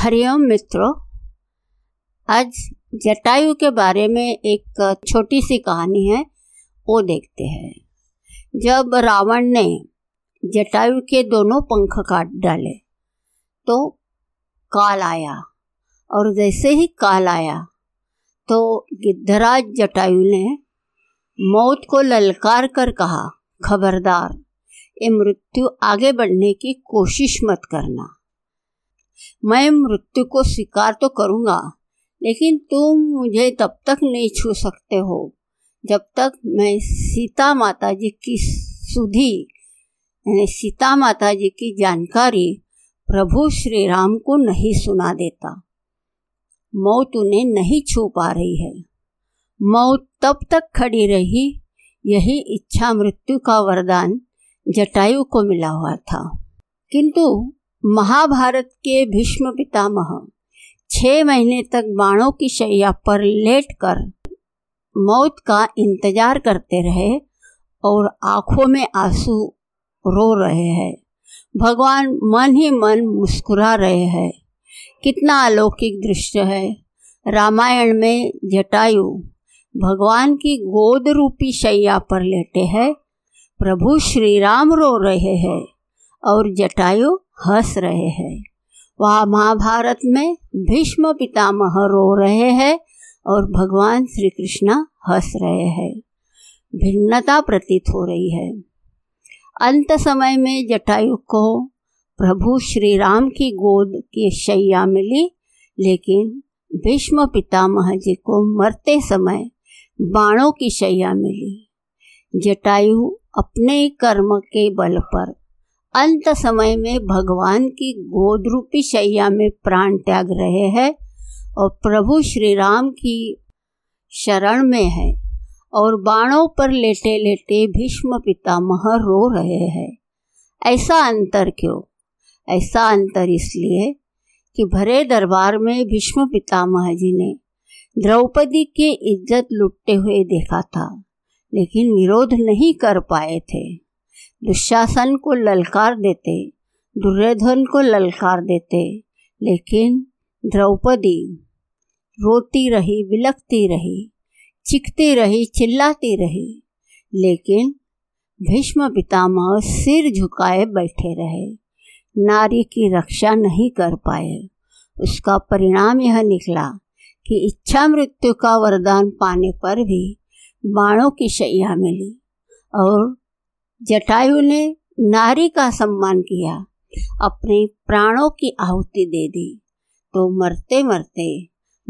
हरिओम मित्रों, आज जटायु के बारे में एक छोटी सी कहानी है, वो देखते हैं। जब रावण ने जटायु के दोनों पंख काट डाले तो काल आया, और जैसे ही काल आया तो गिद्धराज जटायु ने मौत को ललकार कर कहा, खबरदार, ये मृत्यु आगे बढ़ने की कोशिश मत करना। मैं मृत्यु को स्वीकार तो करूँगा, लेकिन तुम मुझे तब तक नहीं छू सकते हो जब तक मैं सीता माता जी की सुधि यानी सीता माता जी की जानकारी प्रभु श्री राम को नहीं सुना देता। मौत उन्हें नहीं छू पा रही है। मौत तब तक खड़ी रही, यही इच्छा मृत्यु का वरदान जटायु को मिला हुआ था। किंतु महाभारत के भीष्म पितामह 6 महीने तक बाणों की शैया पर लेटकर मौत का इंतजार करते रहे और आँखों में आंसू रो रहे हैं। भगवान मन ही मन मुस्कुरा रहे हैं। कितना अलौकिक दृश्य है। रामायण में जटायु भगवान की गोद रूपी शैया पर लेटे हैं, प्रभु श्री राम रो रहे हैं और जटायु हंस रहे हैं। वहाँ महाभारत में भीष्म पितामह रो रहे हैं और भगवान श्री कृष्ण हंस रहे हैं। भिन्नता प्रतीत हो रही है। अंत समय में जटायु को प्रभु श्री राम की गोद की शैया मिली, लेकिन भीष्म पितामह जी को मरते समय बाणों की शैया मिली। जटायु अपने कर्म के बल पर अंत समय में भगवान की गोद रूपी शैया में प्राण त्याग रहे हैं और प्रभु श्री राम की शरण में है, और बाणों पर लेटे लेटे भीष्म पितामह रो रहे हैं। ऐसा अंतर क्यों? ऐसा अंतर इसलिए कि भरे दरबार में भीष्म पितामह जी ने द्रौपदी की इज्जत लुटते हुए देखा था, लेकिन विरोध नहीं कर पाए थे। दुशासन को ललकार देते, दुर्योधन को ललकार देते, लेकिन द्रौपदी रोती रही, बिलखती रही, चिखती रही, चिल्लाती रही, लेकिन भीष्म पितामह सिर झुकाए बैठे रहे। नारी की रक्षा नहीं कर पाए। उसका परिणाम यह निकला कि इच्छा मृत्यु का वरदान पाने पर भी बाणों की शैया मिली, और जटायु ने नारी का सम्मान किया, अपने प्राणों की आहुति दे दी, तो मरते मरते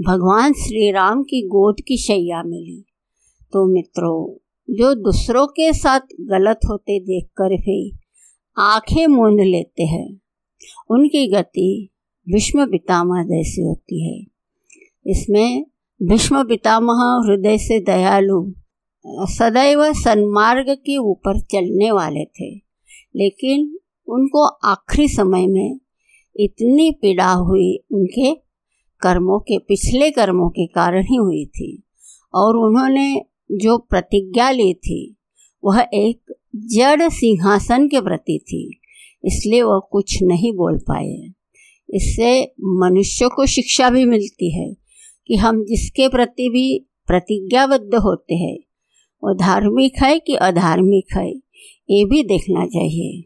भगवान श्री राम की गोद की शैया मिली। तो मित्रों, जो दूसरों के साथ गलत होते देखकर भी आंखें मूंद लेते हैं, उनकी गति भीष्म पितामह जैसी होती है। इसमें भीष्म पितामह हृदय से दयालु, सदैव सन्मार्ग के ऊपर चलने वाले थे, लेकिन उनको आखिरी समय में इतनी पीड़ा हुई उनके कर्मों के, पिछले कर्मों के कारण ही हुई थी, और उन्होंने जो प्रतिज्ञा ली थी वह एक जड़ सिंहासन के प्रति थी, इसलिए वह कुछ नहीं बोल पाए। इससे मनुष्य को शिक्षा भी मिलती है कि हम जिसके प्रति भी प्रतिज्ञाबद्ध होते हैं वो धार्मिक है कि अधार्मिक है, ये भी देखना चाहिए।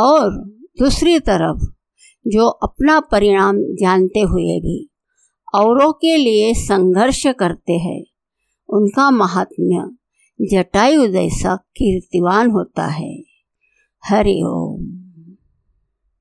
और दूसरी तरफ जो अपना परिणाम जानते हुए भी औरों के लिए संघर्ष करते हैं, उनका महात्म्य जटायु जैसा कीर्तिवान होता है। हरि ओम।